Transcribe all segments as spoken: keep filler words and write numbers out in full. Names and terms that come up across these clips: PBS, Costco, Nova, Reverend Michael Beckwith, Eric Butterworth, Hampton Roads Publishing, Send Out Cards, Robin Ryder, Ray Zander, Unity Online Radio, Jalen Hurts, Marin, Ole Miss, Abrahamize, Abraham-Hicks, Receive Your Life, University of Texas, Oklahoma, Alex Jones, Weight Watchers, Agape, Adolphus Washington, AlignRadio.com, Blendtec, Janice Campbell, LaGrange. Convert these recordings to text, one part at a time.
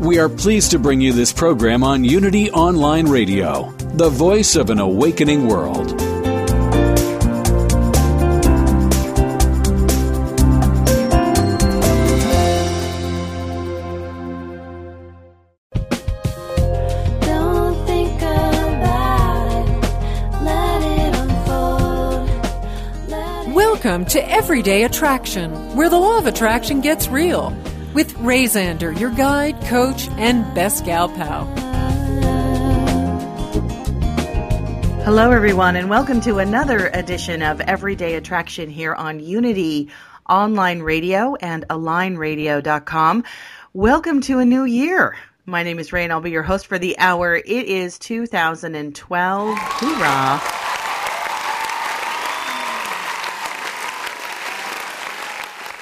We are pleased to bring you this program on Unity Online Radio, the voice of an awakening world. Welcome to Everyday Attraction, where the law of attraction gets real, with Ray Zander, your guide, coach, and best gal pal. Hello, everyone, and welcome to another edition of Everyday Attraction here on Unity Online Radio and Align Radio dot com. Welcome to a new year. My name is Ray, and I'll be your host for the hour. It is two thousand twelve. Hoorah!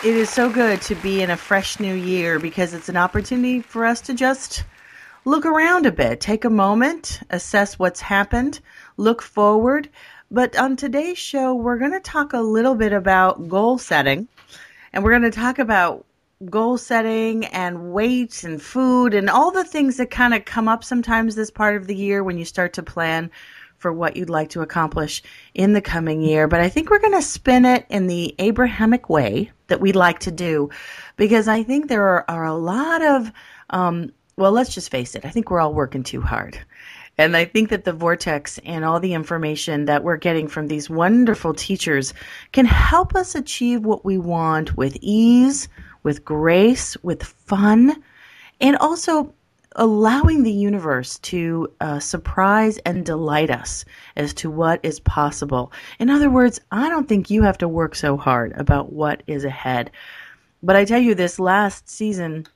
It is so good to be in a fresh new year because it's an opportunity for us to just look around a bit, take a moment, assess what's happened, look forward. But on today's show, we're going to talk a little bit about goal setting, and we're going to talk about goal setting and weight and food and all the things that kind of come up sometimes this part of the year when you start to plan for what you'd like to accomplish in the coming year. But I think we're going to spin it in the Abrahamic way that we like to do, because I think there are, are a lot of, um, well, let's just face it, I think we're all working too hard. And I think that the vortex and all the information that we're getting from these wonderful teachers can help us achieve what we want with ease, with grace, with fun, and also allowing the universe to uh, surprise and delight us as to what is possible. In other words, I don't think you have to work so hard about what is ahead. But I tell you, this last season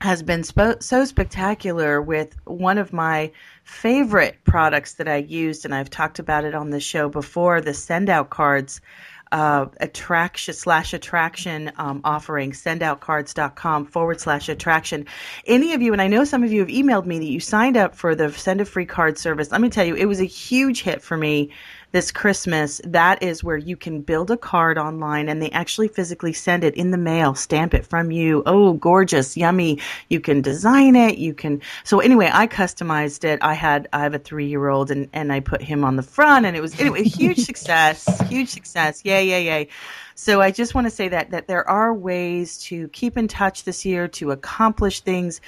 has been spo- so spectacular with one of my favorite products that I used, and I've talked about it on the show before, the Send Out Cards uh, attraction slash attraction, um, offering, send out cards dot com forward slash attraction. Any of you, and I know some of you have emailed me that you signed up for the Send a Free Card service. Let me tell you, it was a huge hit for me this Christmas. That is where you can build a card online and they actually physically send it in the mail, stamp it from you. Oh, gorgeous, yummy. You can design it. You can, so anyway, I customized it. I had, I have a three-year-old and, and I put him on the front, and it was anyway, huge success, huge success. Yay. Yay, yay, yay. So I just want to say that that there are ways to keep in touch this year, to accomplish things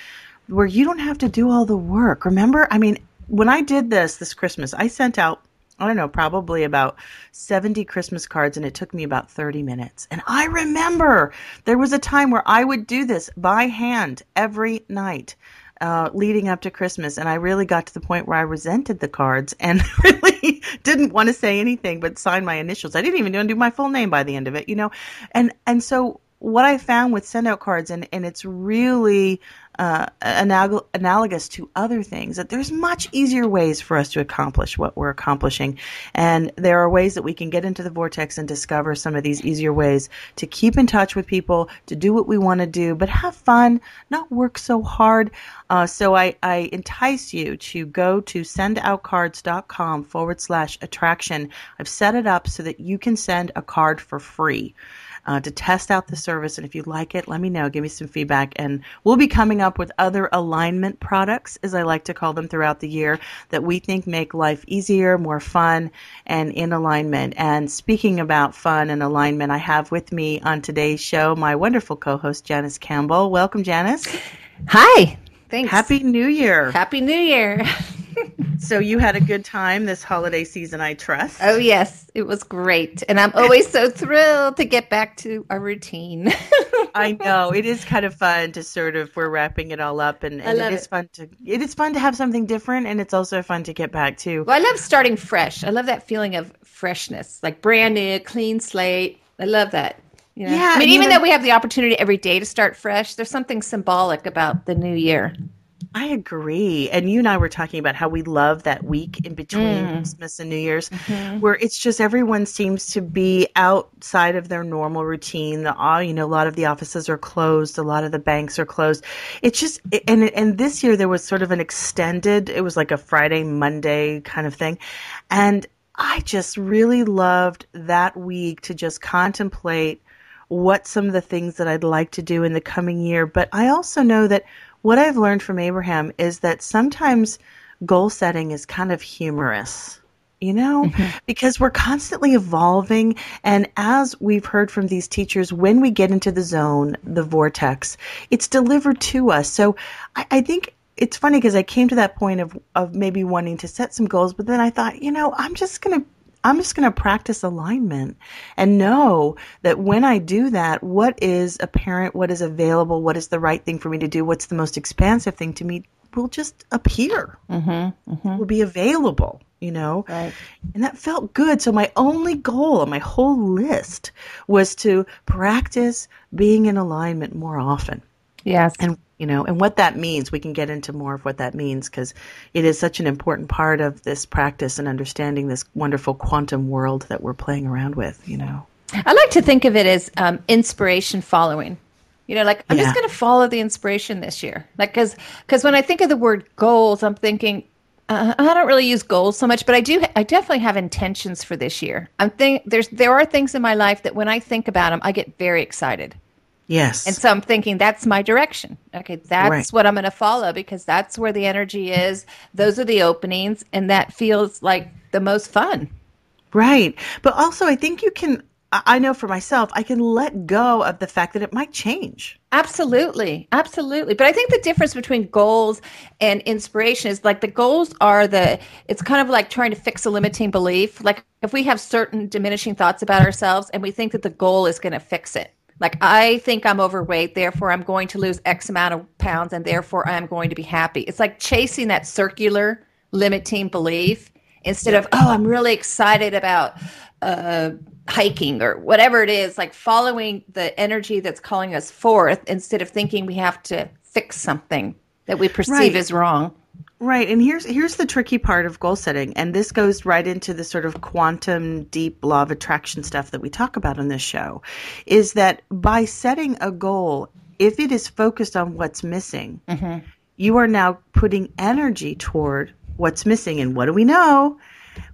where you don't have to do all the work. Remember, I mean, when I did this this Christmas, I sent out, I don't know, probably about seventy Christmas cards, and it took me about thirty minutes. And I remember there was a time where I would do this by hand every night uh, leading up to Christmas. And I really got to the point where I resented the cards and really didn't want to say anything but sign my initials. I didn't even do my full name by the end of it, you know. And and so what I found with Send-Out Cards, and, and it's really uh, analog- analogous to other things, that there's much easier ways for us to accomplish what we're accomplishing. And there are ways that we can get into the vortex and discover some of these easier ways to keep in touch with people, to do what we want to do, but have fun, not work so hard. Uh, so I, I entice you to go to sendoutcards.com forward slash attraction. I've set it up so that you can send a card for free. Uh, to test out the service. And if you like it, let me know. Give me some feedback. And we'll be coming up with other alignment products, as I like to call them, throughout the year that we think make life easier, more fun, and in alignment. And speaking about fun and alignment, I have with me on today's show my wonderful co-host, Janice Campbell. Welcome, Janice. Hi. Thanks. Happy New Year. Happy New Year. So you had a good time this holiday season, I trust. Oh, yes. It was great. And I'm always so thrilled to get back to our routine. I know. It is kind of fun to sort of, we're wrapping it all up. And, and it is it. fun to, it is fun to have something different. And it's also fun to get back to. Well, I love starting fresh. I love that feeling of freshness, like brand new, clean slate. I love that. You know? Yeah. I mean, even, even though we have the opportunity every day to start fresh, there's something symbolic about the new year. I agree. And you and I were talking about how we love that week in between mm. Christmas and New Year's, mm-hmm. where it's just everyone seems to be outside of their normal routine. The all, you know, a lot of the offices are closed. A lot of the banks are closed. It's just, and and this year there was sort of an extended, it was like a Friday, Monday kind of thing. And I just really loved that week to just contemplate what some of the things that I'd like to do in the coming year. But I also know that what I've learned from Abraham is that sometimes goal setting is kind of humorous, you know, mm-hmm. because we're constantly evolving. And as we've heard from these teachers, when we get into the zone, the vortex, it's delivered to us. So I, I think it's funny because I came to that point of, of maybe wanting to set some goals, but then I thought, you know, I'm just going to I'm just going to practice alignment and know that when I do that, what is apparent, what is available, what is the right thing for me to do, what's the most expansive thing to me will just appear, mm-hmm, mm-hmm. will be available, you know, right. And that felt good. So my only goal on my whole list was to practice being in alignment more often. Yes. And, you know, and what that means, we can get into more of what that means because it is such an important part of this practice and understanding this wonderful quantum world that we're playing around with, you know. I like to think of it as um, inspiration following. You know, like I'm yeah. just going to follow the inspiration this year. Like, because because when I think of the word goals, I'm thinking, uh, I don't really use goals so much, but I do. I definitely have intentions for this year. I'm think there's there are things in my life that when I think about them, I get very excited. Yes. And so I'm thinking that's my direction. Okay, that's right. what I'm going to follow because that's where the energy is. Those are the openings and that feels like the most fun. Right. But also I think you can, I know for myself, I can let go of the fact that it might change. Absolutely. Absolutely. But I think the difference between goals and inspiration is like the goals are the, it's kind of like trying to fix a limiting belief. Like if we have certain diminishing thoughts about ourselves and we think that the goal is going to fix it. Like, I think I'm overweight, therefore I'm going to lose X amount of pounds, and therefore I'm going to be happy. It's like chasing that circular limiting belief instead of, oh, I'm really excited about uh, hiking or whatever it is, like following the energy that's calling us forth instead of thinking we have to fix something that we perceive right. as wrong. Right. And here's here's the tricky part of goal setting. And this goes right into the sort of quantum deep law of attraction stuff that we talk about on this show, is that by setting a goal, if it is focused on what's missing, mm-hmm. you are now putting energy toward what's missing. And what do we know?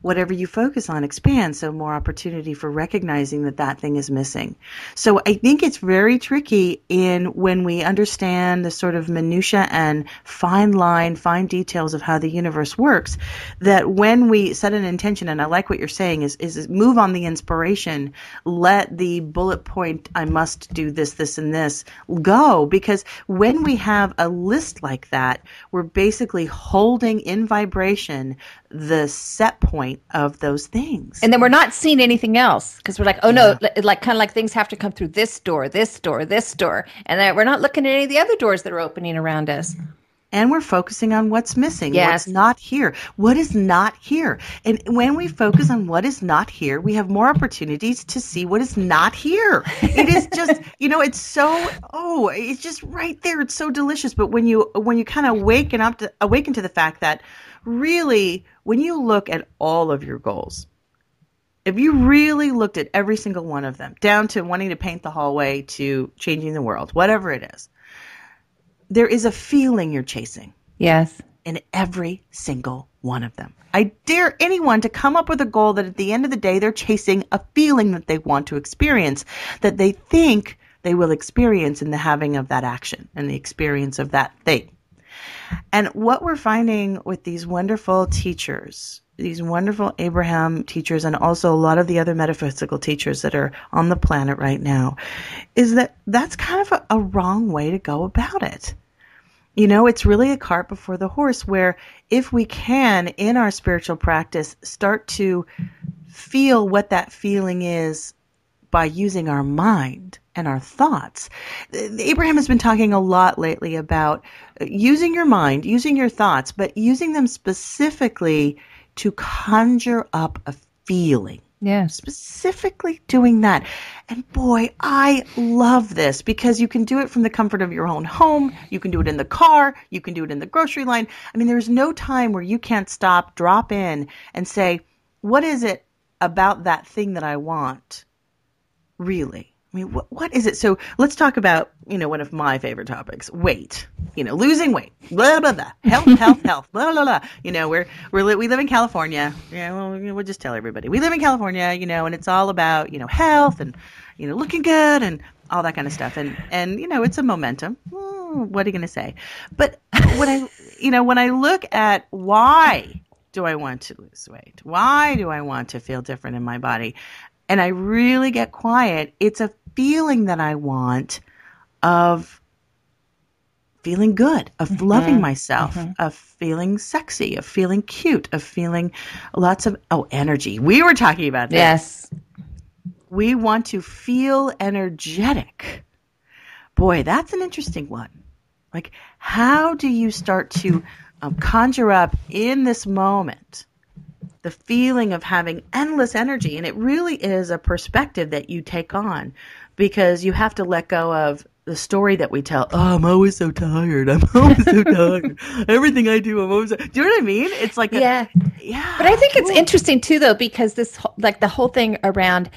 Whatever you focus on expands, so more opportunity for recognizing that that thing is missing. So I think it's very tricky in when we understand the sort of minutia and fine line, fine details of how the universe works, that when we set an intention, and I like what you're saying, is, is move on the inspiration, let the bullet point, I must do this, this, and this, go. Because when we have a list like that, we're basically holding in vibration the set point of those things. And then we're not seeing anything else because we're like, oh no, yeah. like kind of like things have to come through this door, this door, this door. And then we're not looking at any of the other doors that are opening around us. And we're focusing on what's missing, yes. what's not here, what is not here. And when we focus on what is not here, we have more opportunities to see what is not here. It is just, you know, it's so, oh, it's just right there. It's so delicious. But when you when you kind of waken up to, awaken to the fact that really, when you look at all of your goals, if you really looked at every single one of them, down to wanting to paint the hallway to changing the world, whatever it is, there is a feeling you're chasing. Yes. In every single one of them. I dare anyone to come up with a goal that at the end of the day, they're chasing a feeling that they want to experience, that they think they will experience in the having of that action and the experience of that thing. And what we're finding with these wonderful teachers, these wonderful Abraham teachers, and also a lot of the other metaphysical teachers that are on the planet right now, is that that's kind of a, a wrong way to go about it. You know, it's really a cart before the horse, where if we can, in our spiritual practice, start to feel what that feeling is by using our mind and our thoughts. Abraham has been talking a lot lately about using your mind, using your thoughts, but using them specifically to conjure up a feeling. Yeah. Specifically doing that. And boy, I love this because you can do it from the comfort of your own home. You can do it in the car. You can do it in the grocery line. I mean, there's no time where you can't stop, drop in and say, what is it about that thing that I want? Really? I mean, what, what is it? So let's talk about, you know, one of my favorite topics, weight, you know, losing weight, blah, blah, blah, health, health, health, blah, blah, blah. You know, we're, we're, we live in California. Yeah, well, we'll just tell everybody we live in California, you know, and it's all about, you know, health and, you know, looking good and all that kind of stuff. And, and, you know, it's a momentum. Ooh, what are you going to say? But when I, you know, when I look at why do I want to lose weight? Why do I want to feel different in my body? And I really get quiet. It's a feeling that I want of feeling good, of mm-hmm. loving myself, mm-hmm. of feeling sexy, of feeling cute, of feeling lots of, oh, energy. We were talking about this. Yes. We want to feel energetic. Boy, that's an interesting one. Like, how do you start to um, conjure up in this moment the feeling of having endless energy? And it really is a perspective that you take on because you have to let go of the story that we tell. Oh, I'm always so tired. I'm always so tired. Everything I do, I'm always so, do you know what I mean? It's like, a, yeah. yeah. But I think it's interesting too, though, because this, like the whole thing around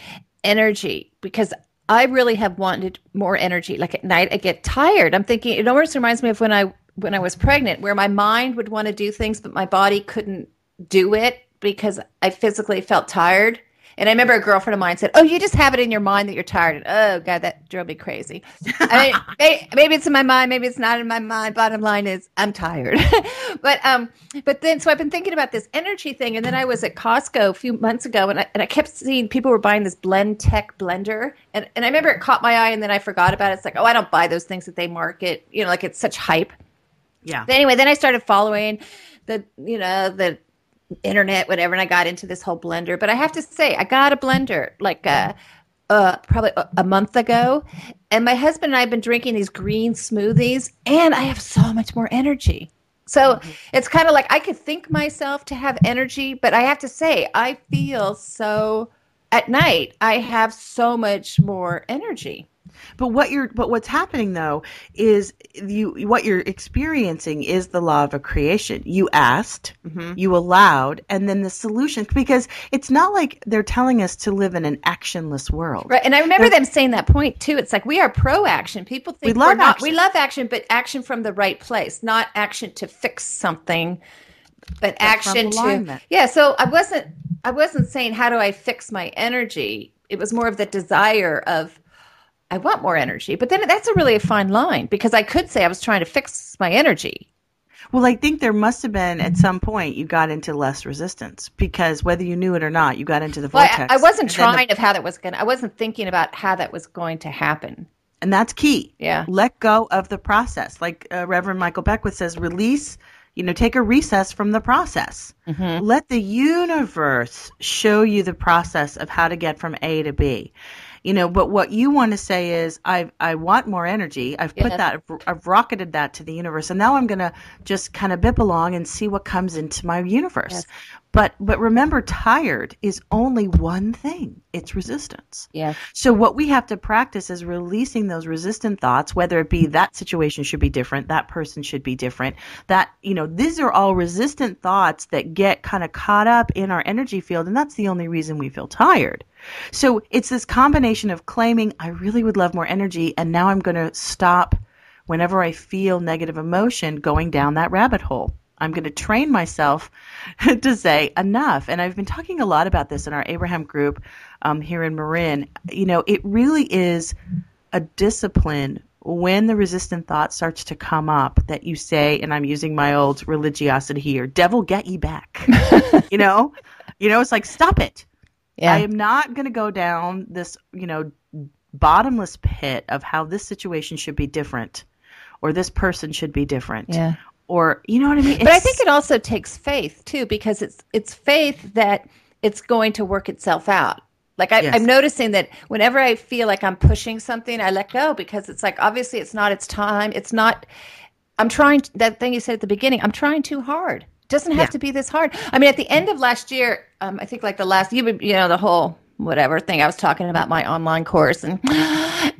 energy, because I really have wanted more energy. Like at night, I get tired. I'm thinking, it almost reminds me of when I, when I was pregnant, where my mind would want to do things, but my body couldn't do it, because I physically felt tired. And I remember a girlfriend of mine said, oh, you just have it in your mind that you're tired. And, oh, God, that drove me crazy. I mean, maybe it's in my mind. Maybe it's not in my mind. Bottom line is I'm tired. but um, but then so I've been thinking about this energy thing. And then I was at Costco a few months ago, and I, and I kept seeing people were buying this Blendtec blender. And, and I remember it caught my eye, and then I forgot about it. It's like, oh, I don't buy those things that they market. You know, like it's such hype. Yeah. But anyway, then I started following the, you know, the – internet, whatever, and I got into this whole blender. But I have to say, I got a blender like uh, uh, probably a, a month ago, and my husband and I have been drinking these green smoothies, and I have so much more energy. So mm-hmm. it's kind of like I could think myself to have energy, but I have to say, I feel so at night, I have so much more energy. But what you're, but what's happening though is you, what you're experiencing is the law of creation. You asked, mm-hmm. you allowed, and then the solution, because it's not like they're telling us to live in an actionless world. Right. And I remember and, them saying that point too. It's like, we are pro action. People think we love, we're not, action. We love action, but action from the right place, not action to fix something, but, but action to, yeah. So I wasn't, I wasn't saying, how do I fix my energy? It was more of the desire of, I want more energy. But then that's a really fine line, because I could say I was trying to fix my energy. Well, I think there must have been at some point you got into less resistance, because whether you knew it or not, you got into the vortex. Well, I, I wasn't trying the, of how that was going to, I wasn't thinking about how that was going to happen. And that's key. Yeah. Let go of the process. Like uh, Reverend Michael Beckwith says, release, you know, take a recess from the process. Mm-hmm. Let the universe show you the process of how to get from A to B. You know, but what you want to say is, I I want more energy. I've put yeah. that, I've, I've rocketed that to the universe, and now I'm going to just kind of bip along and see what comes into my universe. Yes. But but remember, tired is only one thing. It's resistance. Yeah. So what we have to practice is releasing those resistant thoughts, whether it be that situation should be different, that person should be different, that, you know, these are all resistant thoughts that get kind of caught up in our energy field, and that's the only reason we feel tired. So it's this combination of claiming, I really would love more energy, and now I'm going to stop whenever I feel negative emotion going down that rabbit hole. I'm going to train myself to say enough. And I've been talking a lot about this in our Abraham group um, here in Marin. You know, it really is a discipline when the resistant thought starts to come up that you say, and I'm using my old religiosity here, devil, get ye back. you know, you know, it's like, stop it. Yeah. I am not going to go down this, you know, bottomless pit of how this situation should be different, or this person should be different, yeah. or you know what I mean. It's, but I think it also takes faith too, because it's it's faith that it's going to work itself out. Like I, yes. I'm noticing that whenever I feel like I'm pushing something, I let go, because it's like, obviously it's not its time. It's not. I'm trying to, that thing you said at the beginning. I'm trying too hard. Doesn't have yeah. to be this hard. I mean, at the end of last year, um, I think like the last, you know, the whole whatever thing I was talking about my online course and,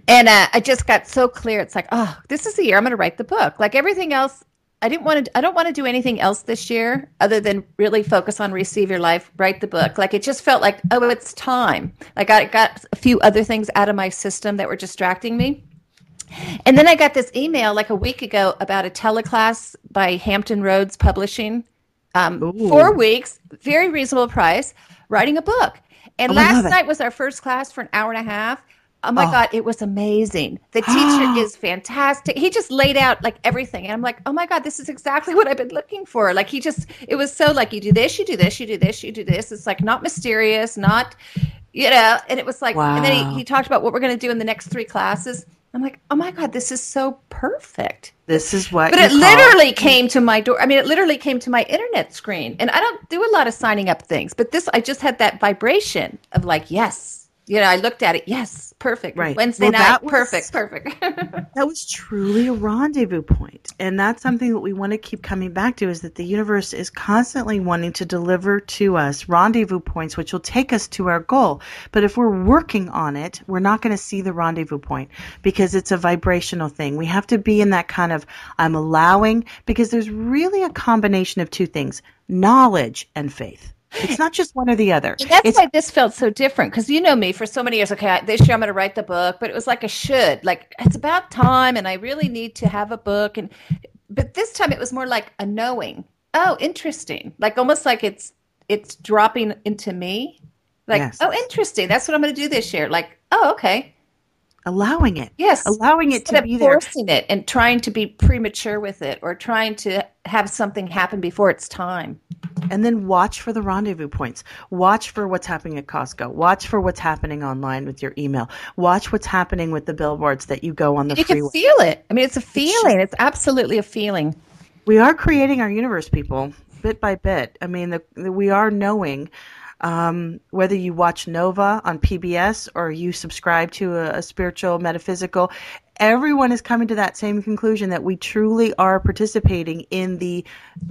and uh, I just got so clear. It's like, oh, this is the year I'm going to write the book. Like everything else, I didn't want to, I don't want to do anything else this year other than really focus on Receive Your Life, write the book. Like it just felt like, oh, it's time. Like I got a few other things out of my system that were distracting me. And then I got this email like a week ago about a teleclass by Hampton Roads Publishing, um, four weeks, very reasonable price, writing a book. And oh, last night was our first class for an hour and a half. Oh, my oh. God, it was amazing. The teacher is fantastic. He just laid out, like, everything. And I'm like, oh, my God, this is exactly what I've been looking for. Like, he just – it was so, like, you do this, you do this, you do this, you do this. It's, like, not mysterious, not, you know. And it was like wow. – and then he, he talked about what we're going to do in the next three classes. I'm like, oh, my God, this is so perfect. This is what – But it literally it. came to my door. I mean, it literally came to my Internet screen. And I don't do a lot of signing up things. But this – I just had that vibration of, like, yes. You know, I looked at it. Yes, perfect. Right. Wednesday well, night, was, perfect, perfect. That was truly a rendezvous point. And that's something that we want to keep coming back to is that the universe is constantly wanting to deliver to us rendezvous points, which will take us to our goal. But if we're working on it, we're not going to see the rendezvous point because it's a vibrational thing. We have to be in that kind of I'm allowing because there's really a combination of two things, knowledge and faith. It's not just one or the other. And that's it's- why this felt so different because you know me for so many years. Okay, I, this year I'm going to write the book, but it was like a should. Like it's about time and I really need to have a book. And But this time it was more like a knowing. Oh, interesting. Like almost like it's it's dropping into me. Like, yes. Oh, interesting. That's what I'm going to do this year. Like, oh, okay. Allowing it. Yes. Allowing it Instead to be there. Forcing it and trying to be premature with it or trying to have something happen before it's time. And then watch for the rendezvous points. Watch for what's happening at Costco. Watch for what's happening online with your email. Watch what's happening with the billboards that you go on the you freeway. You can feel it. I mean, it's a feeling. It's absolutely a feeling. We are creating our universe, people, bit by bit. I mean, the, the, we are knowing um, whether you watch Nova on P B S or you subscribe to a, a spiritual, metaphysical. Everyone is coming to that same conclusion that we truly are participating in the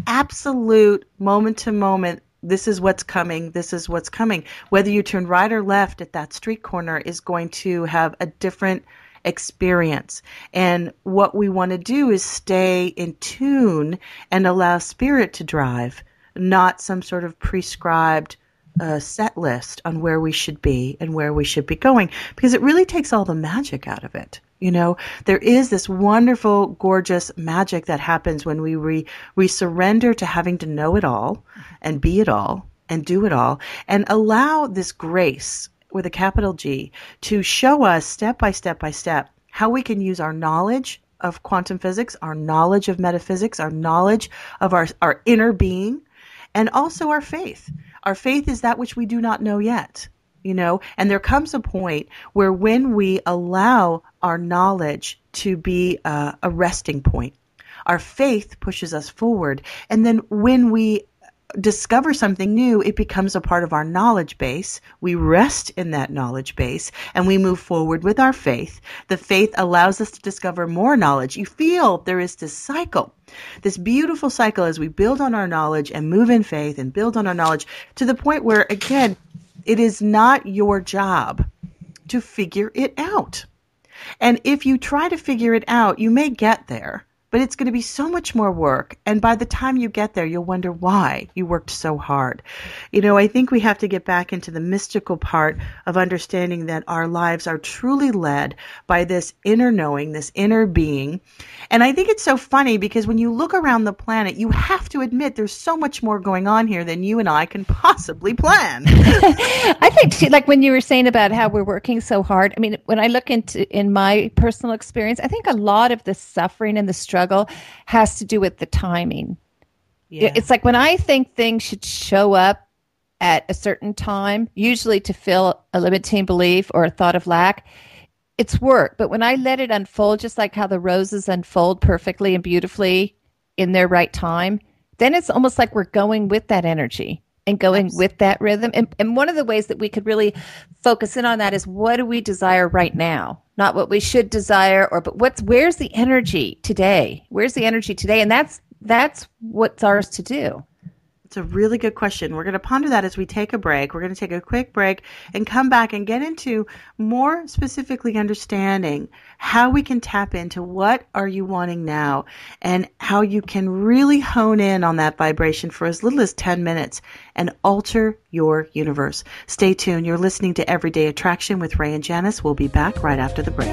absolute moment to moment. This is what's coming. This is what's coming. Whether you turn right or left at that street corner is going to have a different experience. And what we want to do is stay in tune and allow spirit to drive, not some sort of prescribed a set list on where we should be and where we should be going, because it really takes all the magic out of it. You know, there is this wonderful, gorgeous magic that happens when we re- we surrender to having to know it all and be it all and do it all and allow this grace with a capital G to show us step by step by step how we can use our knowledge of quantum physics, our knowledge of metaphysics, our knowledge of our, our inner being, and also our faith. Our faith is that which we do not know yet, you know, and there comes a point where when we allow our knowledge to be uh, a resting point, our faith pushes us forward. And then when we discover something new, it becomes a part of our knowledge base. We rest in that knowledge base and we move forward with our faith. The faith allows us to discover more knowledge. You feel there is this cycle, this beautiful cycle as we build on our knowledge and move in faith and build on our knowledge to the point where, again, it is not your job to figure it out. And if you try to figure it out, you may get there. But it's going to be so much more work. And by the time you get there, you'll wonder why you worked so hard. You know, I think we have to get back into the mystical part of understanding that our lives are truly led by this inner knowing, this inner being. And I think it's so funny because when you look around the planet, you have to admit there's so much more going on here than you and I can possibly plan. I think, too, like when you were saying about how we're working so hard, I mean, when I look into in my personal experience, I think a lot of the suffering and the struggle has to do with the timing. Yeah. It's like when I think things should show up at a certain time, usually to fill a limiting belief or a thought of lack, it's work. But when I let it unfold, just like how the roses unfold perfectly and beautifully in their right time, then it's almost like we're going with that energy and going Absolutely. With that rhythm. And, and one of the ways that we could really focus in on that is what do we desire right now? Not what we should desire, or but what's where's the energy today? Where's the energy today? And that's that's what's ours to do. It's a really good question. We're going to ponder that as we take a break. We're going to take a quick break and come back and get into more specifically understanding how we can tap into what are you wanting now and how you can really hone in on that vibration for as little as ten minutes and alter your universe. Stay tuned. You're listening to Everyday Attraction with Ray and Janice. We'll be back right after the break.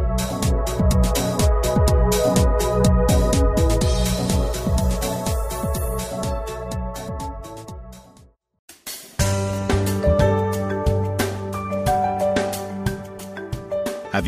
Have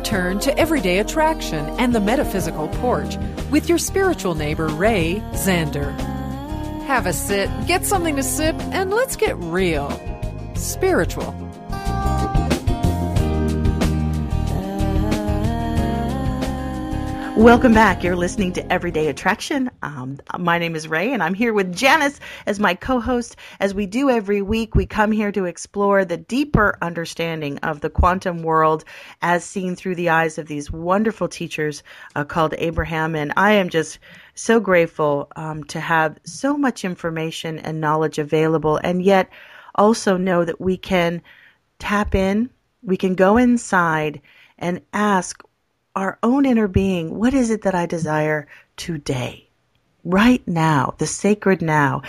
Return to Everyday Attraction and the Metaphysical Porch with your spiritual neighbor, Ray Zander. Have a sit, get something to sip, and let's get real. Spiritual. Welcome back. You're listening to Everyday Attraction. Um, my name is Ray, and I'm here with Janice as my co-host. As we do every week, we come here to explore the deeper understanding of the quantum world as seen through the eyes of these wonderful teachers uh, called Abraham. And I am just so grateful um, to have so much information and knowledge available, and yet also know that we can tap in, we can go inside and ask our own inner being, what is it that I desire today, right now, the sacred now?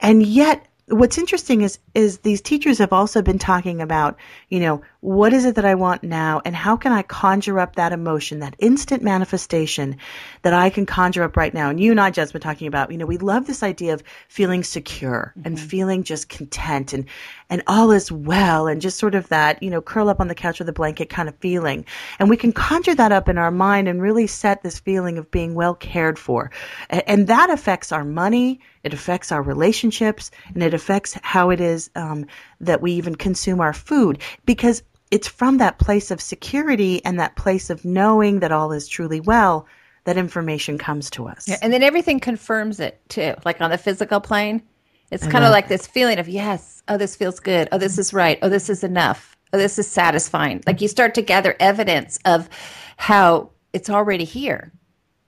And yet, what's interesting is is these teachers have also been talking about, you know, what is it that I want now and how can I conjure up that emotion, that instant manifestation that I can conjure up right now? And you and I just been talking about, you know, we love this idea of feeling secure mm-hmm. and feeling just content and, and all is well and just sort of that, you know, curl up on the couch with a blanket kind of feeling. And we can conjure that up in our mind and really set this feeling of being well cared for. And, and that affects our money, it affects our relationships, and it affects how it is um, that we even consume our food, because it's from that place of security and that place of knowing that all is truly well that information comes to us. Yeah, and then everything confirms it too, like on the physical plane. It's kind of like this feeling of, yes, oh, this feels good. Oh, this is right. Oh, this is enough. Oh, this is satisfying. Like you start to gather evidence of how it's already here.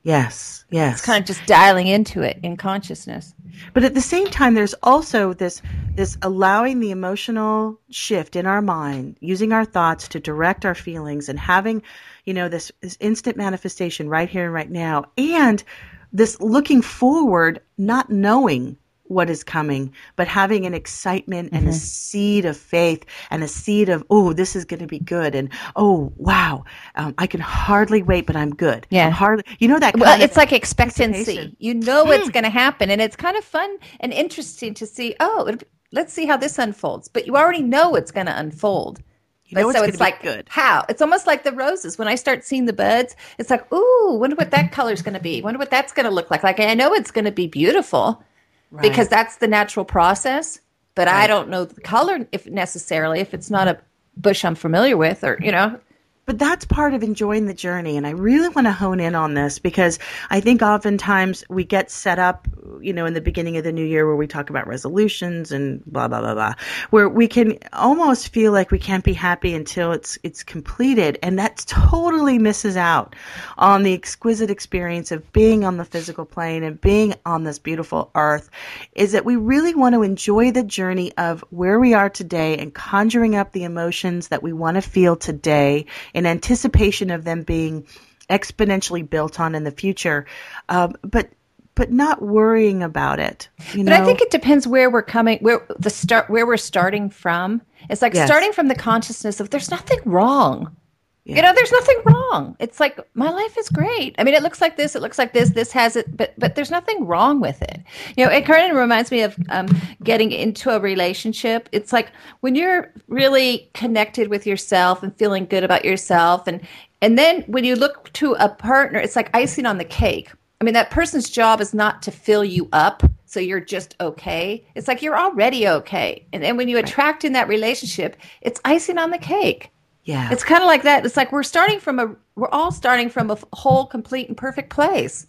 Yes, yes. It's kind of just dialing into it in consciousness. But at the same time, there's also this this allowing the emotional shift in our mind, using our thoughts to direct our feelings and having, you know, this, this instant manifestation right here and right now. And this looking forward, not knowing what is coming, but having an excitement and mm-hmm. a seed of faith and a seed of, oh, this is going to be good. And, oh, wow, um, I can hardly wait, but I'm good. Yeah. I'm hardly, you know, that kind well, of it's like expectancy. You know mm. it's going to happen. And it's kind of fun and interesting to see, oh, it'll be, let's see how this unfolds. But you already know it's going to unfold. You know, but, it's so it's like, good. How? It's almost like the roses. When I start seeing the buds, it's like, ooh, wonder what that color's going to be. Wonder what that's going to look like. Like, I know it's going to be beautiful. right. because that's the natural process. But right. I don't know the color if necessarily, if it's not a bush I'm familiar with, or, you know. But that's part of enjoying the journey. And I really want to hone in on this because I think oftentimes we get set up, you know, in the beginning of the new year where we talk about resolutions and blah, blah, blah, blah, where we can almost feel like we can't be happy until it's it's completed. And that totally misses out on the exquisite experience of being on the physical plane and being on this beautiful earth, is that we really want to enjoy the journey of where we are today and conjuring up the emotions that we want to feel today in anticipation of them being exponentially built on in the future, um, but but not worrying about it. You know? But I think it depends where we're coming, where the start, where we're starting from. It's like yes. starting from the consciousness of there's nothing wrong. Yeah. You know, there's nothing wrong. It's like my life is great. I mean, it looks like this. It looks like this. This has it, but but there's nothing wrong with it. You know, it kind of reminds me of um, getting into a relationship. It's like when you're really connected with yourself and feeling good about yourself, and and then when you look to a partner, it's like icing on the cake. I mean, that person's job is not to fill you up so you're just okay. It's like you're already okay, and then when you attract in that relationship, it's icing on the cake. Yeah. It's kind of like that. It's like we're starting from a, we're all starting from a whole, complete, and perfect place.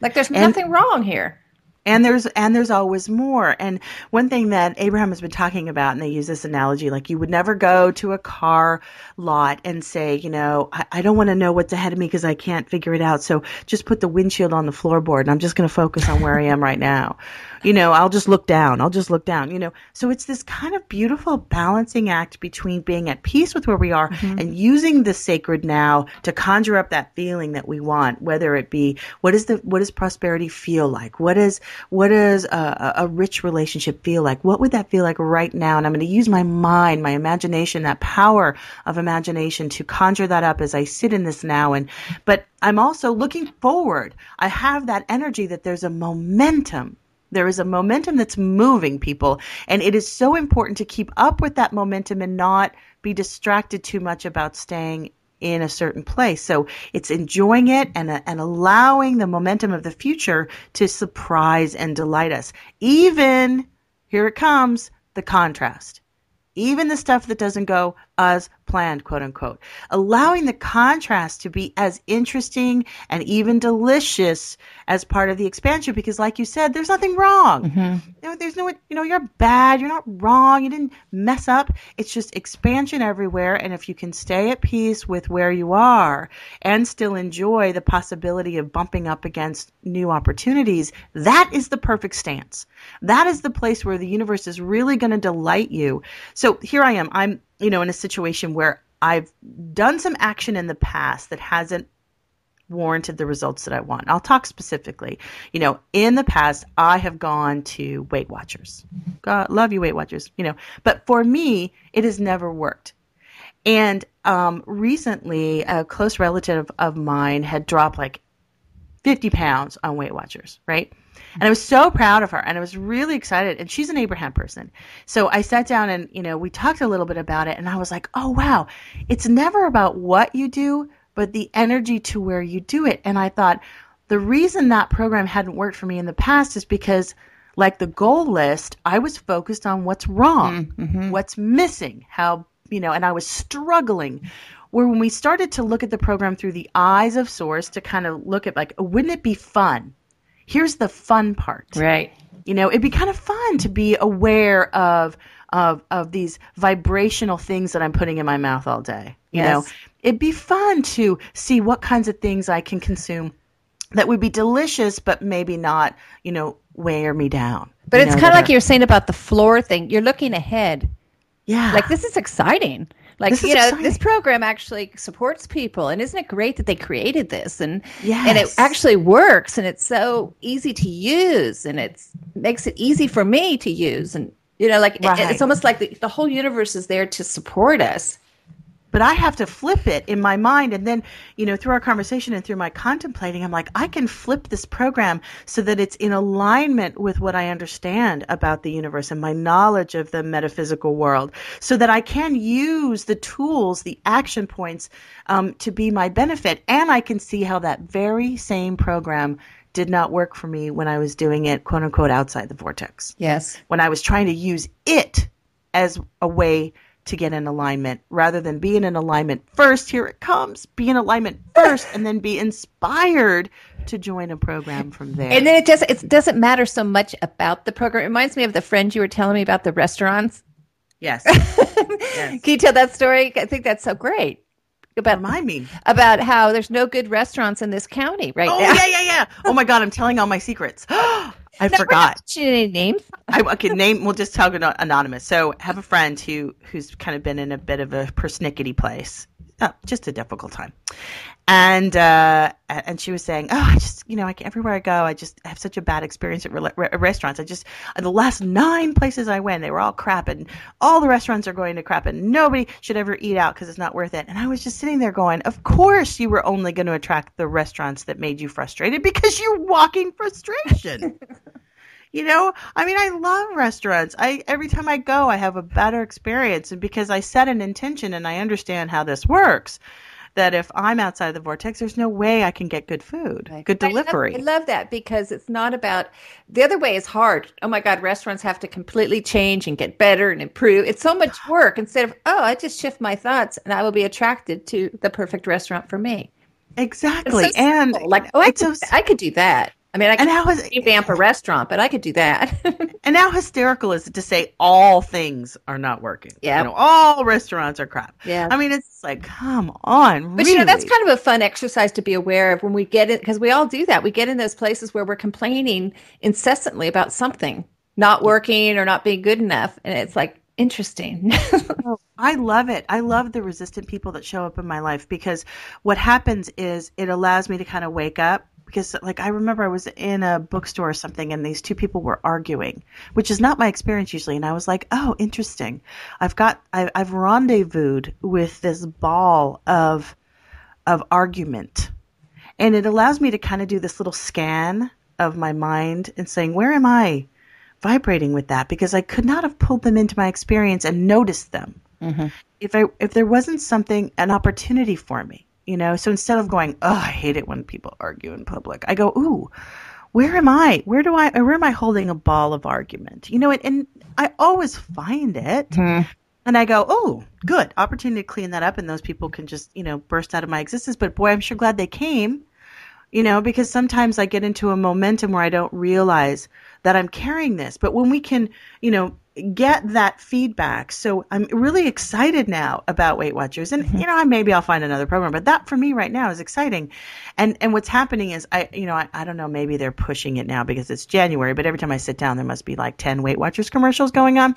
Like there's and, nothing wrong here. And there's, and there's always more. And one thing that Abraham has been talking about, and they use this analogy, like you would never go to a car lot and say, you know, I, I don't want to know what's ahead of me because I can't figure it out. So just put the windshield on the floorboard and I'm just going to focus on where I am right now. You know, I'll just look down. I'll just look down, you know. So it's this kind of beautiful balancing act between being at peace with where we are mm-hmm. and using the sacred now to conjure up that feeling that we want, whether it be what is the what does prosperity feel like? What is what does a, a rich relationship feel like? What would that feel like right now? And I'm going to use my mind, my imagination, that power of imagination to conjure that up as I sit in this now. And but I'm also looking forward. I have that energy that there's a momentum. There is a momentum that's moving people, and it is so important to keep up with that momentum and not be distracted too much about staying in a certain place. So it's enjoying it and, uh, and allowing the momentum of the future to surprise and delight us. Even, here it comes, the contrast. Even the stuff that doesn't go as planned, quote unquote. Allowing the contrast to be as interesting and even delicious as part of the expansion, because like you said, there's nothing wrong. Mm-hmm. You know, there's no, you know, you're bad, you're not wrong, you didn't mess up. It's just expansion everywhere. And if you can stay at peace with where you are and still enjoy the possibility of bumping up against new opportunities, that is the perfect stance. That is the place where the universe is really going to delight you. So here I am. I'm, you know, in a situation where I've done some action in the past that hasn't warranted the results that I want. I'll talk specifically. You know, in the past, I have gone to Weight Watchers. God, love you, Weight Watchers. You know, but for me, it has never worked. And um, recently, a close relative of mine had dropped like fifty pounds on Weight Watchers, right? And I was so proud of her, and I was really excited. And she's an Abraham person. So I sat down and, you know, we talked a little bit about it, and I was like, oh, wow, it's never about what you do, but the energy to where you do it. And I thought the reason that program hadn't worked for me in the past is because, like the goal list, I was focused on what's wrong, mm-hmm. what's missing, how, you know, and I was struggling. Where when we started to look at the program through the eyes of Source to kind of look at like, wouldn't it be fun? Here's the fun part, right? You know, it'd be kind of fun to be aware of of of these vibrational things that I'm putting in my mouth all day. You yes. know, it'd be fun to see what kinds of things I can consume that would be delicious, but maybe not, you know, wear me down. But it's kind of like you're saying about the floor thing. You're looking ahead. Yeah, like this is exciting. Like, this you know, exciting. This program actually supports people. And isn't it great that they created this? And yes. and it actually works. And it's so easy to use. And it makes it easy for me to use. And, you know, like right. it, it's almost like the, the whole universe is there to support us. But I have to flip it in my mind. And then, you know, through our conversation and through my contemplating, I'm like, I can flip this program so that it's in alignment with what I understand about the universe and my knowledge of the metaphysical world, so that I can use the tools, the action points, um, to be my benefit. And I can see how that very same program did not work for me when I was doing it, quote unquote, outside the vortex. Yes. When I was trying to use it as a way to get in alignment, rather than be in an alignment first, here it comes, be in alignment first, and then be inspired to join a program from there. And then it just, it doesn't matter so much about the program. It reminds me of the friend you were telling me about the restaurants. Yes. Yes. Can you tell that story? I think that's so great. About Remind me. About how there's no good restaurants in this county right oh, now. Oh, yeah, yeah, yeah. Oh, my God, I'm telling all my secrets. I no, forgot. Any names? I okay, name. We'll just tell anonymous. So have a friend who who's kind of been in a bit of a persnickety place, oh, just a difficult time, and uh, and she was saying, oh, I just you know, like everywhere I go, I just have such a bad experience at re- re- restaurants. I just the last nine places I went, they were all crap, and all the restaurants are going to crap, and nobody should ever eat out because it's not worth it. And I was just sitting there going, of course, you were only going to attract the restaurants that made you frustrated because you're walking frustration. You know, I mean, I love restaurants. I every time I go, I have a better experience, and because I set an intention and I understand how this works, that if I'm outside the vortex, there's no way I can get good food, right. good delivery. I love, I love that because it's not about – the other way is hard. Oh, my God, restaurants have to completely change and get better and improve. It's so much work instead of, oh, I just shift my thoughts and I will be attracted to the perfect restaurant for me. Exactly. So and like, oh, I could, so, I could do that. I mean, I can revamp a restaurant, but I could do that. And how hysterical is it to say all things are not working? Yeah, you know, all restaurants are crap. Yeah, I mean, it's like, come on, but really? You know, that's kind of a fun exercise to be aware of when we get it, because we all do that. We get in those places where we're complaining incessantly about something not working or not being good enough, and it's like interesting. Oh, I love it. I love the resistant people that show up in my life because what happens is it allows me to kind of wake up. Because like, I remember I was in a bookstore or something and these two people were arguing, which is not my experience usually. And I was like, oh, interesting. I've got, I, I've rendezvoused with this ball of, of argument. And it allows me to kind of do this little scan of my mind and saying, where am I vibrating with that? Because I could not have pulled them into my experience and noticed them. Mm-hmm. If I, if there wasn't something, an opportunity for me. You know, so instead of going, oh, I hate it when people argue in public, I go, ooh, where am I? Where do I, where am I holding a ball of argument? You know, and, and I always find it. Mm-hmm. And I go, oh, good opportunity to clean that up. And those people can just, you know, burst out of my existence. But boy, I'm sure glad they came, you know, because sometimes I get into a momentum where I don't realize that I'm carrying this. But when we can, you know, get that feedback. So I'm really excited now about Weight Watchers. And, mm-hmm. you know, maybe I'll find another program, but that for me right now is exciting. And and what's happening is I, you know, I, I don't know, maybe they're pushing it now because it's January, but every time I sit down, there must be like ten Weight Watchers commercials going on.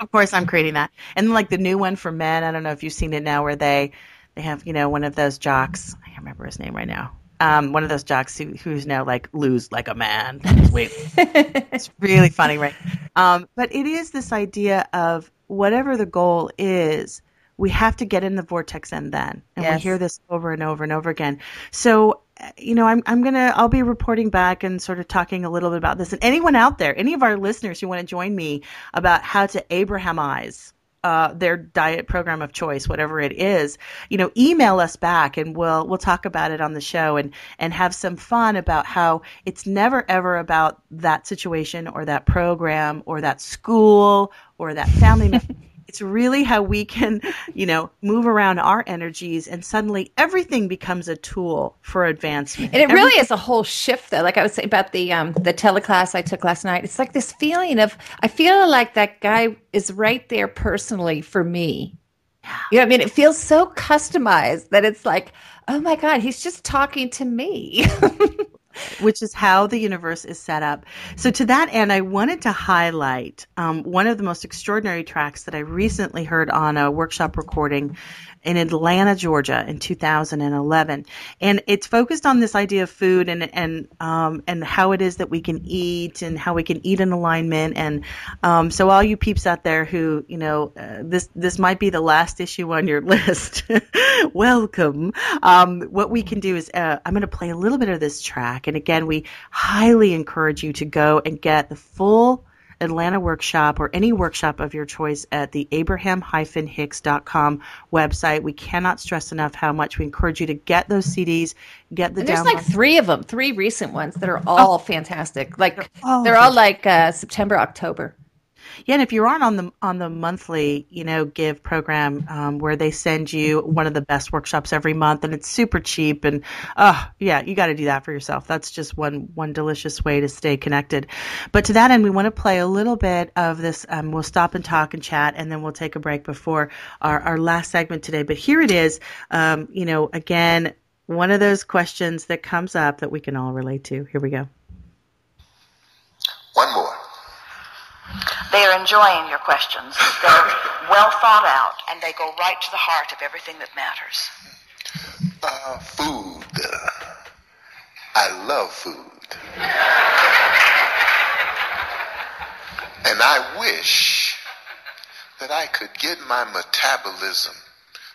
Of course, I'm creating that. And like the new one for men, I don't know if you've seen it now where they, they have, you know, one of those jocks. I can't remember his name right now. Um, one of those jocks who, who's now like lose like a man. Wait, it's really funny, right? Um, but it is this idea of whatever the goal is, we have to get in the vortex and then. And yes. We hear this over and over and over again. So, you know, I'm I'm gonna I'll be reporting back and sort of talking a little bit about this. And anyone out there, any of our listeners who want to join me about how to Abrahamize Uh, their diet program of choice, whatever it is, you know, email us back and we'll, we'll talk about it on the show and, and have some fun about how it's never ever about that situation or that program or that school or that family member. It's really how we can, you know, move around our energies and suddenly everything becomes a tool for advancement. And it really everything- is a whole shift though. Like I was saying about the um, the teleclass I took last night. It's like this feeling of, I feel like that guy is right there personally for me. You know what I mean? It feels so customized that it's like, oh my God, he's just talking to me. Which is how the universe is set up. So to that end, I wanted to highlight um, one of the most extraordinary tracks that I recently heard on a workshop recording in Atlanta, Georgia in two thousand eleven. And it's focused on this idea of food and and um, and how it is that we can eat and how we can eat in alignment. And um, so all you peeps out there who, you know, uh, this, this might be the last issue on your list, welcome. Um, what we can do is uh, I'm going to play a little bit of this track. And again, we highly encourage you to go and get the full Atlanta workshop or any workshop of your choice at the Abraham Hicks dot com website. We cannot stress enough how much we encourage you to get those C Ds, get the download. There's like three of them, three recent ones that are all oh. fantastic. Like they're all, they're all like uh, September, October. Yeah, and if you aren't on the on the monthly, you know, give program um, where they send you one of the best workshops every month, and it's super cheap, and uh, yeah, you got to do that for yourself. That's just one one delicious way to stay connected. But to that end, we want to play a little bit of this. Um, we'll stop and talk and chat, and then we'll take a break before our, our last segment today. But here it is. Um, you know, again, one of those questions that comes up that we can all relate to. Here we go. One more. They are enjoying your questions. They're well thought out, and they go right to the heart of everything that matters. Uh, food. I love food. And I wish that I could get my metabolism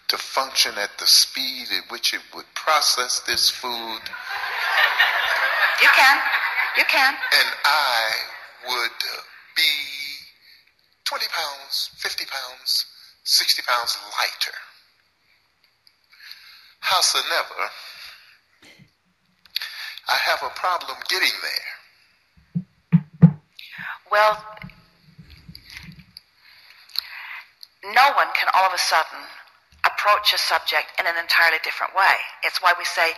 to function at the speed at which it would process this food. You can. You can. And I would be twenty pounds, fifty pounds, sixty pounds lighter. Howsoever, I have a problem getting there. Well, no one can all of a sudden approach a subject in an entirely different way. It's why we say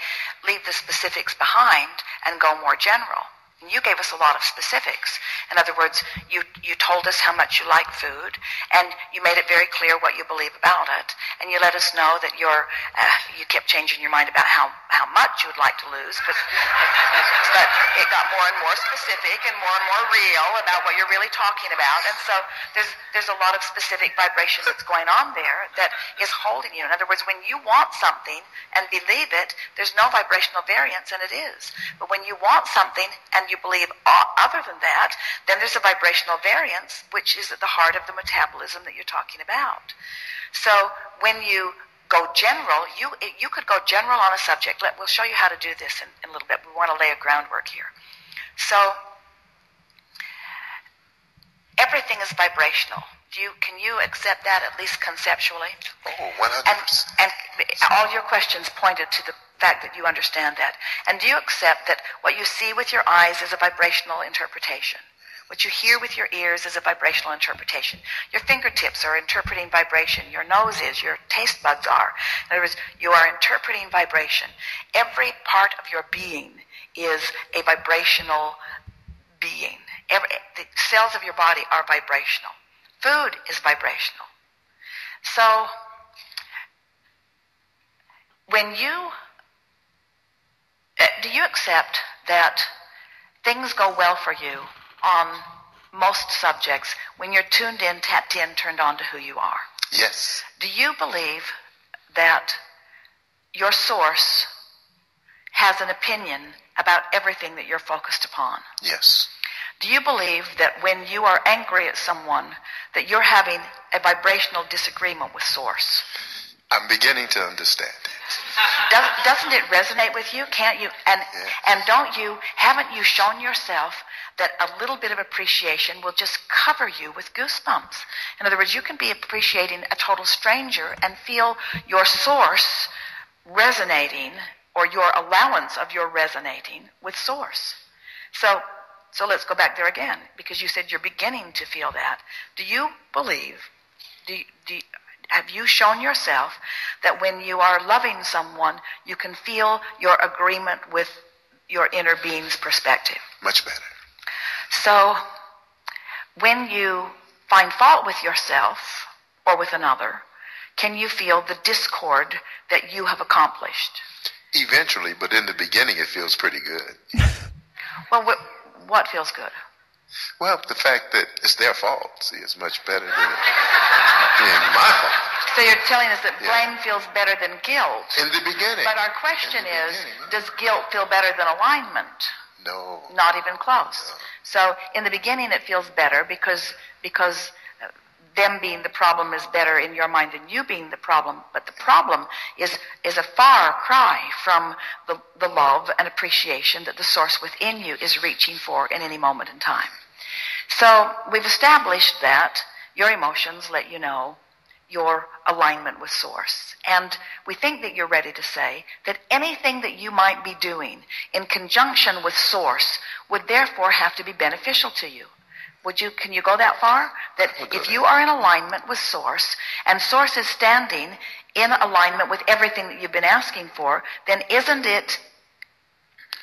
leave the specifics behind and go more general. You gave us a lot of specifics. In other words, you you told us how much you like food, and you made it very clear what you believe about it, and you let us know that you're uh, you kept changing your mind about how, how much you would like to lose, but, but it got more and more specific and more and more real about what you're really talking about, and so there's there's a lot of specific vibration that's going on there that is holding you. In other words, when you want something and believe it, there's no vibrational variance, and it is. But when you want something and you believe other than that, then there's a vibrational variance, which is at the heart of the metabolism that you're talking about. So when you go general, you you could go general on a subject. Let, we'll show you how to do this in, in a little bit. We want to lay a groundwork here. So everything is vibrational. Do you, can you accept that at least conceptually? Oh, one hundred percent. And, and all your questions pointed to the fact that you understand that. And do you accept that what you see with your eyes is a vibrational interpretation? What you hear with your ears is a vibrational interpretation. Your fingertips are interpreting vibration. Your nose is. Your taste buds are. In other words, you are interpreting vibration. Every part of your being is a vibrational being. Every, the cells of your body are vibrational. Food is vibrational. So when you do you accept that things go well for you on most subjects when you're tuned in, tapped in, turned on to who you are? Yes. Do you believe that your source has an opinion about everything that you're focused upon? Yes. Do you believe that when you are angry at someone that you're having a vibrational disagreement with source? I'm beginning to understand it. Does, doesn't it resonate with you? Can't you? And yes. and don't you? Haven't you shown yourself that a little bit of appreciation will just cover you with goosebumps? In other words, you can be appreciating a total stranger and feel your source resonating, or your allowance of your resonating with source. So, so let's go back there again, because you said you're beginning to feel that. Do you believe? Do do? Have you shown yourself that when you are loving someone, you can feel your agreement with your inner being's perspective? Much better. So when you find fault with yourself or with another, can you feel the discord that you have accomplished? Eventually, but in the beginning it feels pretty good. Well, what, what feels good? Well, the fact that it's their fault, see, it's much better than, than my fault. So you're telling us that blame yeah. feels better than guilt. In the beginning. But our question is, does guilt feel better than alignment? No. Not even close. No. So in the beginning it feels better because because them being the problem is better in your mind than you being the problem. But the problem is is a far cry from the, the love and appreciation that the source within you is reaching for in any moment in time. So we've established that your emotions let you know your alignment with Source. And we think that you're ready to say that anything that you might be doing in conjunction with Source would therefore have to be beneficial to you. Would you, can you go that far? That if you are in alignment with Source, and Source is standing in alignment with everything that you've been asking for, then isn't it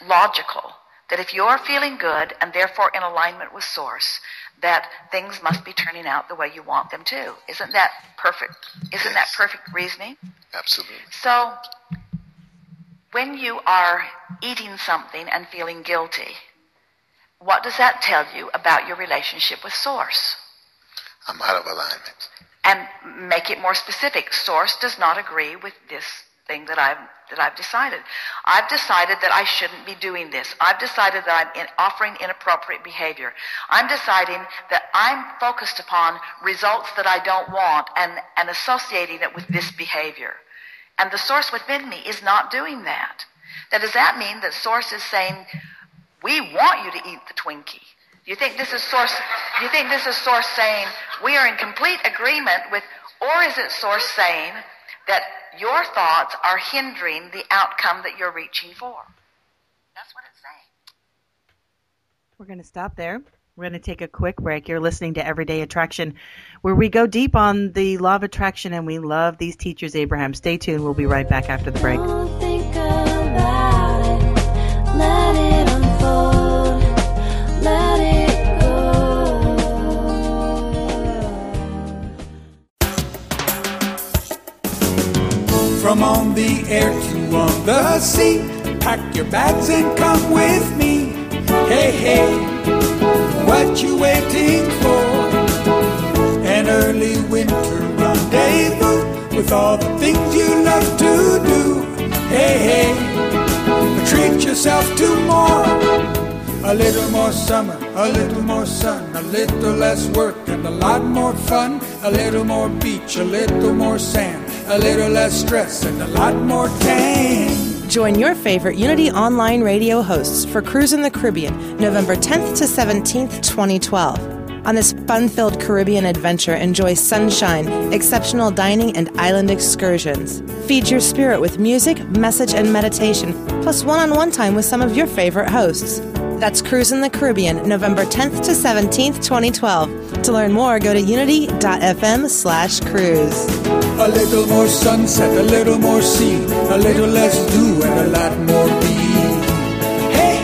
logical that if you're feeling good and therefore in alignment with Source, that things must be turning out the way you want them to? Isn't that perfect? Isn't that perfect reasoning? Absolutely. So when you are eating something and feeling guilty, what does that tell you about your relationship with Source? I'm out of alignment. And make it more specific. Source does not agree with this thing that I've that I've decided. I've decided that I shouldn't be doing this. I've decided that I'm in offering inappropriate behavior. I'm deciding that I'm focused upon results that I don't want and, and associating it with this behavior. And the Source within me is not doing that. Now, does that mean that Source is saying, we want you to eat the Twinkie? Do you think this is Source? Do you think this is Source saying we are in complete agreement with, or is it Source saying that your thoughts are hindering the outcome that you're reaching for? That's what it's saying. We're going to stop there. We're going to take a quick break. You're listening to Everyday Attraction, where we go deep on the law of attraction, and we love these teachers, Abraham. Stay tuned. We'll be right back after the break. From on the air to on the sea, pack your bags and come with me. Hey, hey, what you waiting for? An early winter rendezvous with all the things you love to do. Hey, hey, treat yourself to more. A little more summer, a little more sun, a little less work and a lot more fun. A little more beach, a little more sand, a little less stress and a lot more tan. Join your favorite Unity Online Radio hosts for Cruise in the Caribbean, November tenth to seventeenth, twenty twelve. On this fun-filled Caribbean adventure, enjoy sunshine, exceptional dining, and island excursions. Feed your spirit with music, message, and meditation, plus one-on-one time with some of your favorite hosts. That's Cruise in the Caribbean, November tenth to seventeenth, twenty twelve. To learn more, go to unity.fm slash cruise. A little more sunset, a little more sea, a little less do and a lot more be. Hey,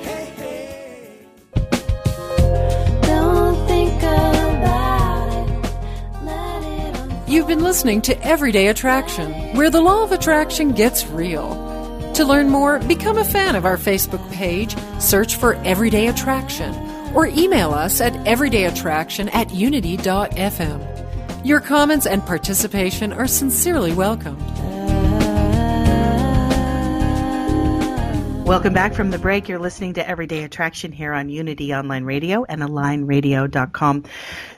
hey. Hey, hey. Don't think about it, let it unfold. You've been listening to Everyday Attraction, where the law of attraction gets real. To learn more, become a fan of our Facebook page, search for Everyday Attraction, or email us at everydayattraction at unity.fm. Your comments and participation are sincerely welcomed. Welcome back from the break. You're listening to Everyday Attraction here on Unity Online Radio and Align Radio dot com.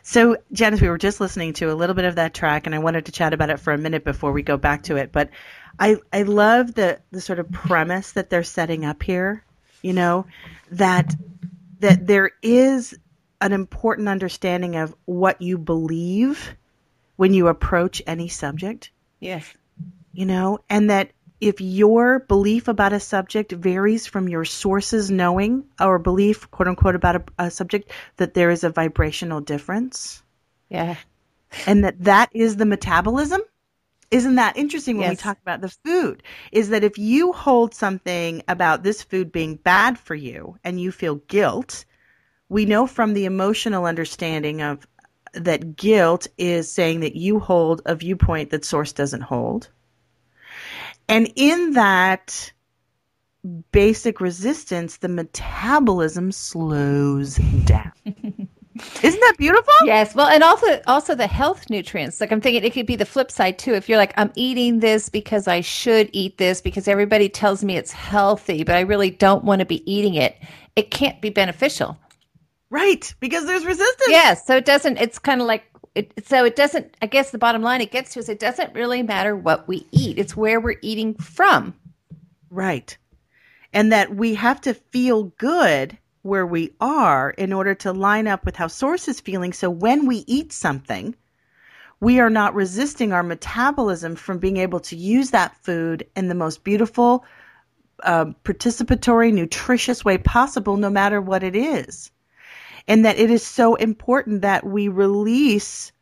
So, Janice, we were just listening to a little bit of that track, and I wanted to chat about it for a minute before we go back to it. But I, I love the, the sort of premise that they're setting up here, you know, that that there is an important understanding of what you believe when you approach any subject. Yes. You know, and that if your belief about a subject varies from your source's knowing or belief, quote unquote, about a, a subject, that there is a vibrational difference. Yeah. And that that is the metabolism. Isn't that interesting when yes. we talk about the food? Is that if you hold something about this food being bad for you and you feel guilt, we know from the emotional understanding of that guilt is saying that you hold a viewpoint that Source doesn't hold. And in that basic resistance, the metabolism slows down. Isn't that beautiful? Yes. Well, and also also the health nutrients. Like, I'm thinking it could be the flip side, too. If you're like, I'm eating this because I should eat this because everybody tells me it's healthy, but I really don't want to be eating it, it can't be beneficial. Right. Because there's resistance. Yes. So it doesn't, it's kind of like, It, so it doesn't, I guess the bottom line it gets to is it doesn't really matter what we eat. It's where we're eating from. Right. and that we have to feel good where we are in order to line up with how source is feeling. So when we eat something, we are not resisting our metabolism from being able to use that food in the most beautiful, uh, participatory, nutritious way possible, no matter what it is. And that it is so important that we release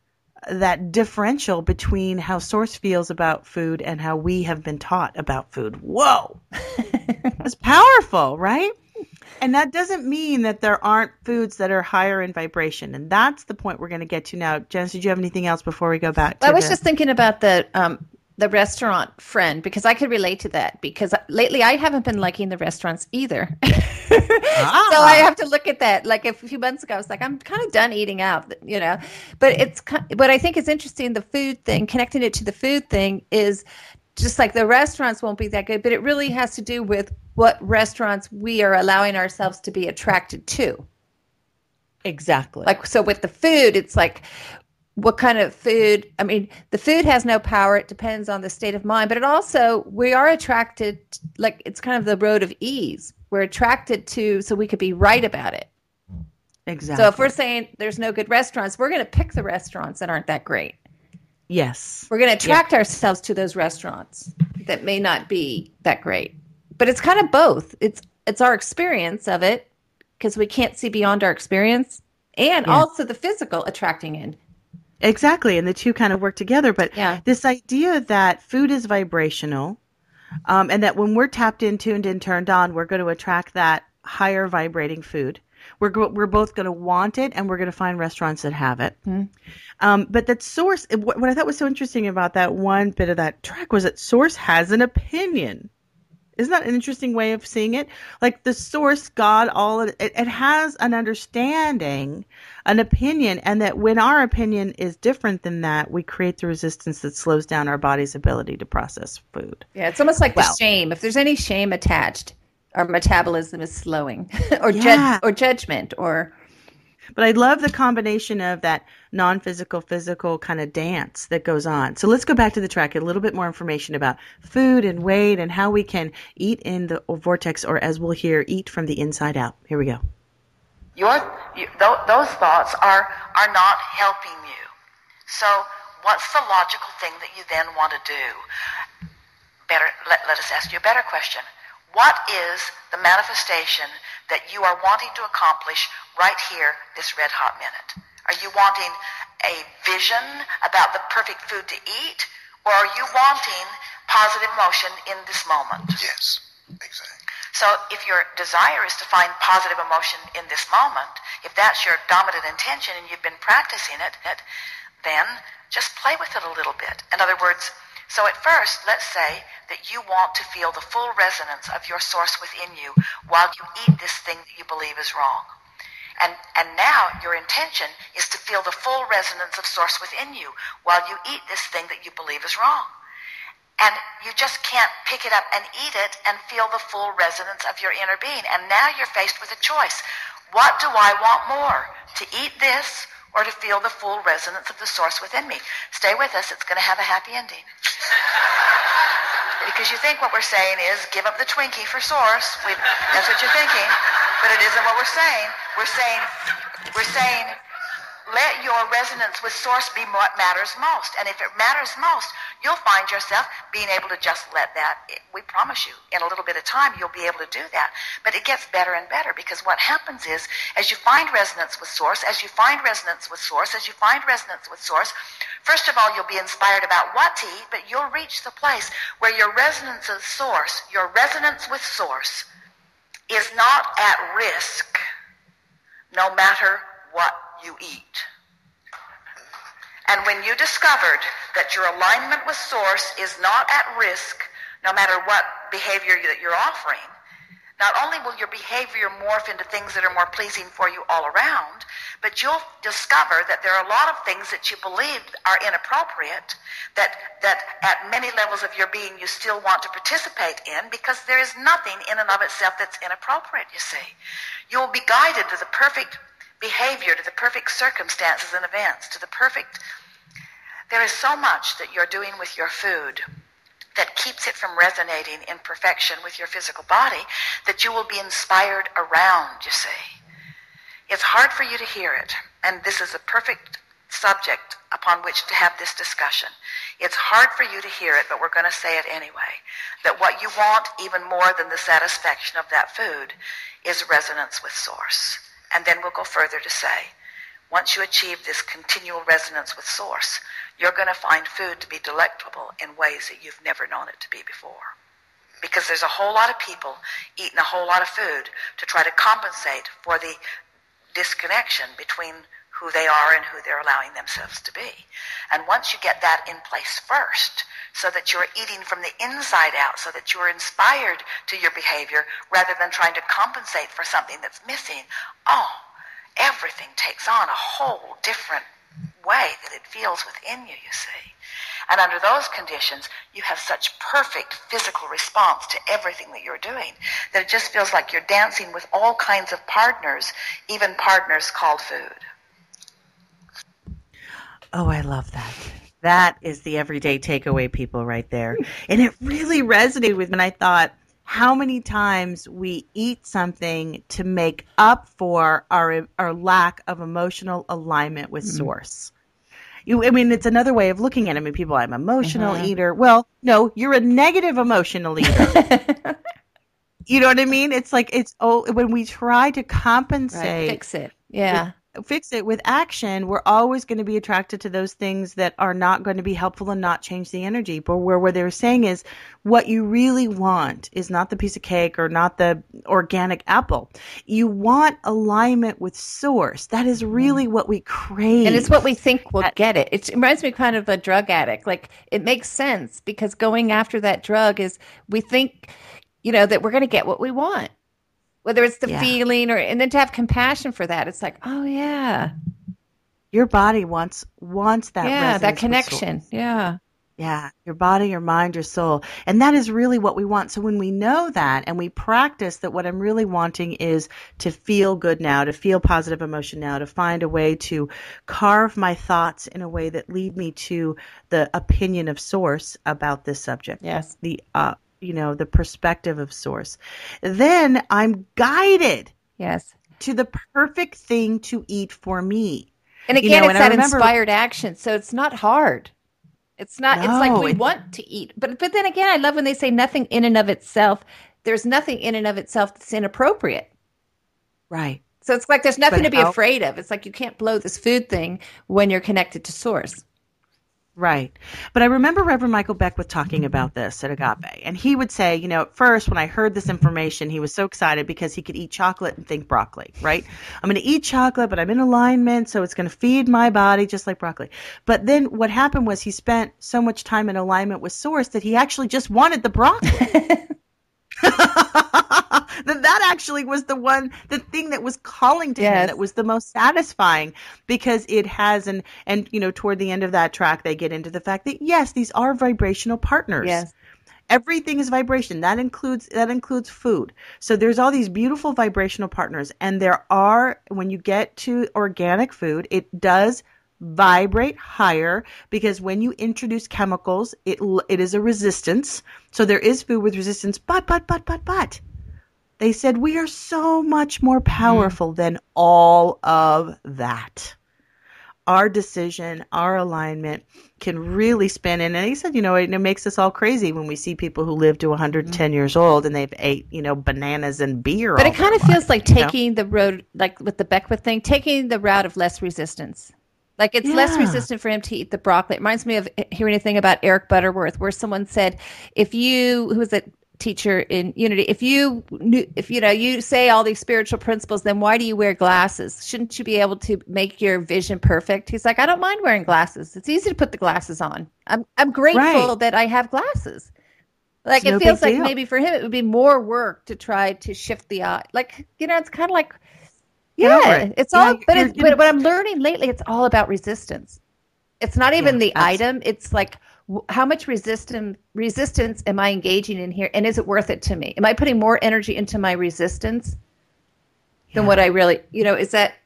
that differential between how source feels about food and how we have been taught about food. Whoa, that's powerful, right? And that doesn't mean that there aren't foods that are higher in vibration. And that's the point we're going to get to now. Janice, did you have anything else before we go back? To I was the- just thinking about the um, the restaurant friend, because I could relate to that, because lately I haven't been liking the restaurants either. Ah. So I have to look at that. Like a few months ago, I was like, I'm kind of done eating out, you know. But it's what I think is interesting, the food thing, connecting it to the food thing is just like the restaurants won't be that good, but it really has to do with what restaurants we are allowing ourselves to be attracted to. Exactly. Like, so with the food, it's like, what kind of food? I mean, the food has no power. It depends on the state of mind, but it also, we are attracted, like it's kind of the road of ease. We're attracted to, so we could be right about it. Exactly. So if we're saying there's no good restaurants, we're going to pick the restaurants that aren't that great. Yes. We're going to attract yeah. ourselves to those restaurants that may not be that great. But it's kind of both. It's it's our experience of it, because we can't see beyond our experience, and yeah. also the physical attracting in. Exactly. And the two kind of work together. But yeah. this idea that food is vibrational, um, and that when we're tapped in, tuned in, turned on, we're going to attract that higher vibrating food. We're go- we're both going to want it, and we're going to find restaurants that have it. Mm. Um, but that source, what, what I thought was so interesting about that one bit of that track was that source has an opinion. Isn't that an interesting way of seeing it? Like the source, God, all of it, it has an understanding, an opinion, and that when our opinion is different than that, we create the resistance that slows down our body's ability to process food. Yeah, it's almost like well, the shame. If there's any shame attached, our metabolism is slowing, or yeah. ju- or judgment, or. But I love the combination of that non-physical, physical kind of dance that goes on. So let's go back to the track, a little bit more information about food and weight and how we can eat in the vortex, or as we'll hear, eat from the inside out. Here we go. Your you, th- those thoughts are, are not helping you. So what's the logical thing that you then want to do? Better, let, let us ask you a better question. What is the manifestation that you are wanting to accomplish right here, this red hot minute? Are you wanting a vision about the perfect food to eat, or are you wanting positive emotion in this moment? Yes, exactly. So if your desire is to find positive emotion in this moment, if that's your dominant intention and you've been practicing it, then just play with it a little bit. In other words, so at first, let's say that you want to feel the full resonance of your source within you while you eat this thing that you believe is wrong. And and now your intention is to feel the full resonance of source within you while you eat this thing that you believe is wrong. And you just can't pick it up and eat it and feel the full resonance of your inner being. And now you're faced with a choice. What do I want more? To eat this, or to feel the full resonance of the source within me? Stay with us. It's going to have a happy ending. Because you think what we're saying is, give up the Twinkie for source. We've, that's what you're thinking. But it isn't what we're saying. We're saying, we're saying, let your resonance with source be what matters most. And if it matters most, you'll find yourself being able to just let that, we promise you, in a little bit of time, you'll be able to do that. But it gets better and better, because what happens is, as you find resonance with source, as you find resonance with source, as you find resonance with source, first of all, you'll be inspired about what to eat, but you'll reach the place where your resonance with source, your resonance with source is not at risk, no matter what you eat. And when you discovered that your alignment with source is not at risk, no matter what behavior that you're offering, not only will your behavior morph into things that are more pleasing for you all around, but you'll discover that there are a lot of things that you believe are inappropriate, that that at many levels of your being you still want to participate in, because there is nothing in and of itself that's inappropriate, you see. You'll be guided to the perfect behavior, to the perfect circumstances and events, to the perfect... There is so much that you're doing with your food that keeps it from resonating in perfection with your physical body that you will be inspired around, you see. It's hard for you to hear it, and this is a perfect subject upon which to have this discussion. It's hard for you to hear it, but we're going to say it anyway, that what you want even more than the satisfaction of that food is resonance with source. And then we'll go further to say, once you achieve this continual resonance with source, you're going to find food to be delectable in ways that you've never known it to be before. Because there's a whole lot of people eating a whole lot of food to try to compensate for the disconnection between who they are and who they're allowing themselves to be. And once you get that in place first, so that you're eating from the inside out, so that you're inspired to your behavior rather than trying to compensate for something that's missing, oh, everything takes on a whole different way that it feels within you, you see. And under those conditions, you have such perfect physical response to everything that you're doing that it just feels like you're dancing with all kinds of partners, even partners called food. Oh, I love that. That is the everyday takeaway, people, right there. And it really resonated with me. And I thought, how many times we eat something to make up for our our lack of emotional alignment with source. You, I mean, it's another way of looking at it. I mean, people, I'm an emotional mm-hmm. eater. Well, no, you're a negative emotional eater. You know what I mean? It's like it's oh, when we try to compensate, right. fix it, yeah, with, fix it with action. We're always going to be attracted to those things that are not going to be helpful and not change the energy. But where what they're saying is, what you really want is not the piece of cake or not the organic apple. You want alignment with source. That is really what we crave. And it's what we think will get it. It reminds me kind of a drug addict. Like, it makes sense because going after that drug is, we think, you know, that we're going to get what we want, whether it's the yeah. feeling or, and then to have compassion for that. It's like, oh yeah. Your body wants, wants that. Yeah. That connection. Yeah. Yeah, your body, your mind, your soul. And that is really what we want. So when we know that and we practice that, what I'm really wanting is to feel good now, to feel positive emotion now, to find a way to carve my thoughts in a way that lead me to the opinion of source about this subject. Yes. The, uh, you know, the perspective of source. Then I'm guided. Yes. To the perfect thing to eat for me. And again, you know, it's and that remember- inspired action. So it's not hard. It's not, no, it's like we it, want to eat. But but then again, I love when they say nothing in and of itself. There's nothing in and of itself that's inappropriate. Right. So it's like there's nothing but to be I'll, afraid of. It's like you can't blow this food thing when you're connected to source. Right. But I remember Reverend Michael Beckwith talking about this at Agape. And he would say, you know, at first when I heard this information, he was so excited because he could eat chocolate and think broccoli, right? I'm going to eat chocolate, but I'm in alignment, so it's going to feed my body just like broccoli. But then what happened was he spent so much time in alignment with source that he actually just wanted the broccoli. that that actually was the one, the thing that was calling to yes. him, that was the most satisfying, because it has an, and you know, toward the end of that track, they get into the fact that yes, these are vibrational partners. Yes. Everything is vibration. That includes, that includes food. So there's all these beautiful vibrational partners, and there are, when you get to organic food, it does vibrate higher, because when you introduce chemicals, it it is a resistance. So there is food with resistance, but, but, but, but, but. They said we are so much more powerful mm. than all of that. Our decision, our alignment can really spin in. And he said, you know, it, it makes us all crazy when we see people who live to one hundred ten mm. years old and they've ate, you know, bananas and beer. But it kind of feels like taking know? the road, like with the Beckwith thing, taking the route of less resistance. Like it's yeah. less resistant for him to eat the broccoli. It reminds me of hearing a thing about Eric Butterworth, where someone said, if you, who was a teacher in Unity, if you knew, if you know, you say all these spiritual principles, then why do you wear glasses? Shouldn't you be able to make your vision perfect? He's like, I don't mind wearing glasses. It's easy to put the glasses on. I'm I'm grateful right. that I have glasses. Like it's it no feels like deal. Maybe for him, it would be more work to try to shift the eye. Like, you know, it's kind of like, yeah, it. it's all, yeah, but, it's, but what I'm learning lately, it's all about resistance. It's not even yeah, the item. It's like, w- how much resistance resistance am I engaging in here? And is it worth it to me? Am I putting more energy into my resistance yeah. than what I really, you know, is that,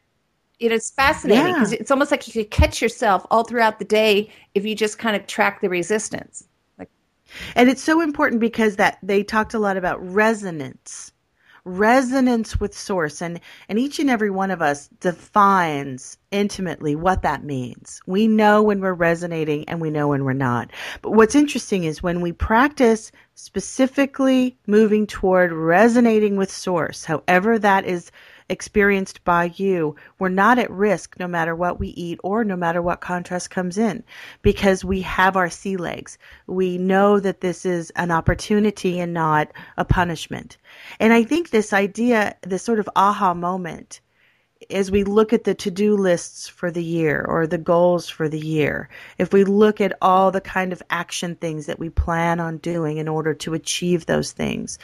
you know, it's fascinating because yeah. it's almost like you could catch yourself all throughout the day if you just kind of track the resistance. Like, And it's so important because that they talked a lot about resonance, resonance with source. And, and each and every one of us defines intimately what that means. We know when we're resonating and we know when we're not. But what's interesting is when we practice specifically moving toward resonating with source, however that is experienced by you, we're not at risk no matter what we eat or no matter what contrast comes in, because we have our sea legs. We know that this is an opportunity and not a punishment. And I think this idea, this sort of aha moment, as we look at the to-do lists for the year or the goals for the year, if we look at all the kind of action things that we plan on doing in order to achieve those things,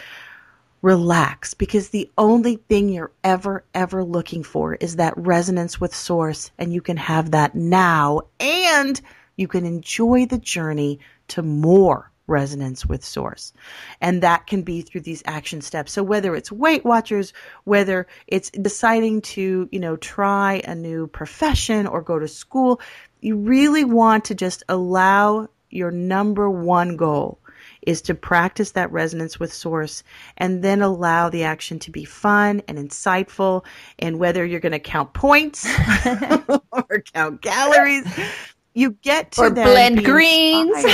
relax, because the only thing you're ever, ever looking for is that resonance with source, and you can have that now, and you can enjoy the journey to more resonance with source. And that can be through these action steps. So whether it's Weight Watchers, whether it's deciding to, you know, try a new profession or go to school, you really want to just allow your number one goal is to practice that resonance with source, and then allow the action to be fun and insightful. And whether you're going to count points or count calories, you get to or then blend greens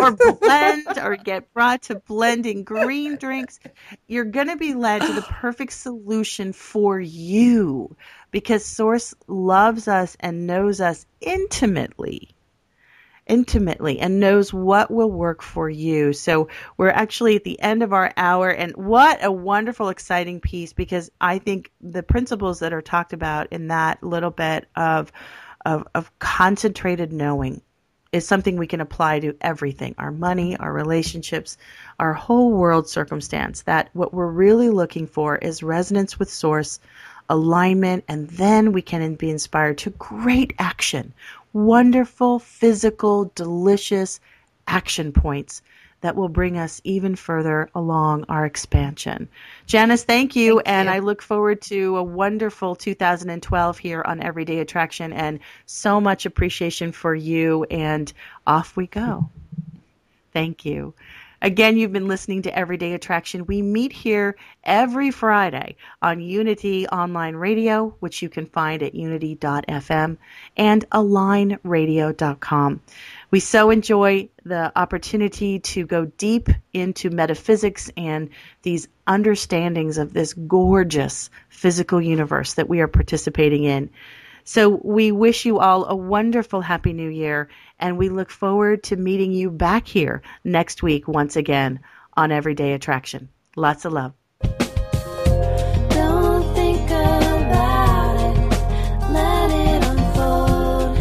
or blend or get brought to blending green drinks. You're going to be led to the perfect solution for you, because source loves us and knows us intimately. intimately and knows what will work for you. So we're actually at the end of our hour, and what a wonderful, exciting piece, because I think the principles that are talked about in that little bit of of, of concentrated knowing is something we can apply to everything, our money, our relationships, our whole world circumstance, that what we're really looking for is resonance with source, alignment, and then we can be inspired to great action. Wonderful, physical, delicious action points that will bring us even further along our expansion. Janice, thank you. Thank and you. I look forward to a wonderful two thousand twelve here on Everyday Attraction, and so much appreciation for you. And off we go. Thank you. Again, you've been listening to Everyday Attraction. We meet here every Friday on Unity Online Radio, which you can find at unity dot f m, and align radio dot com. We so enjoy the opportunity to go deep into metaphysics and these understandings of this gorgeous physical universe that we are participating in. So we wish you all a wonderful Happy New Year, and we look forward to meeting you back here next week once again on Everyday Attraction. Lots of love. Don't think about it. Let it unfold.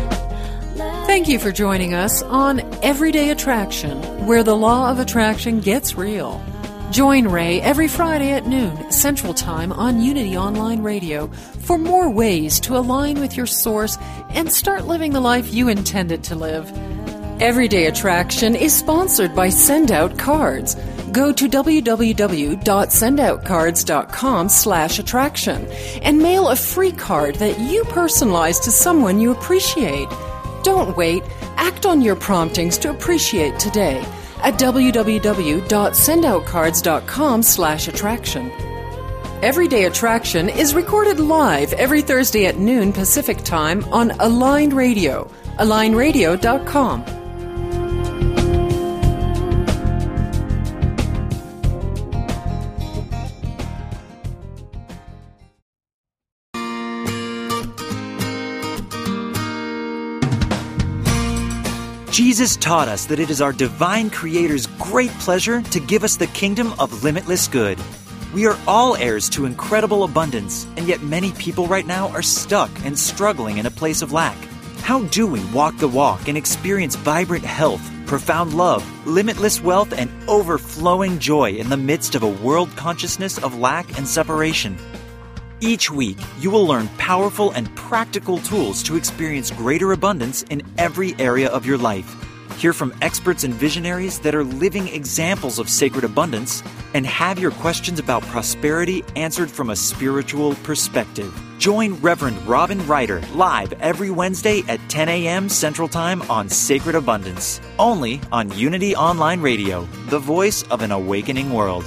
Let Thank you for joining us on Everyday Attraction, where the law of attraction gets real. Join Ray every Friday at noon Central Time on Unity Online Radio for more ways to align with your source and start living the life you intended to live. Everyday Attraction is sponsored by Send Out Cards. Go to w w w dot send out cards dot com slash attraction and mail a free card that you personalize to someone you appreciate. Don't wait. Act on your promptings to appreciate today at w w w dot send out cards dot com slash attraction. Everyday Attraction is recorded live every Thursday at noon Pacific Time on Align Radio, align radio dot com. Jesus taught us that it is our divine Creator's great pleasure to give us the kingdom of limitless good. We are all heirs to incredible abundance, and yet many people right now are stuck and struggling in a place of lack. How do we walk the walk and experience vibrant health, profound love, limitless wealth, and overflowing joy in the midst of a world consciousness of lack and separation? Each week, you will learn powerful and practical tools to experience greater abundance in every area of your life. Hear from experts and visionaries that are living examples of sacred abundance, and have your questions about prosperity answered from a spiritual perspective. Join Reverend Robin Ryder live every Wednesday at ten a.m. Central Time on Sacred Abundance, only on Unity Online Radio, the voice of an awakening world.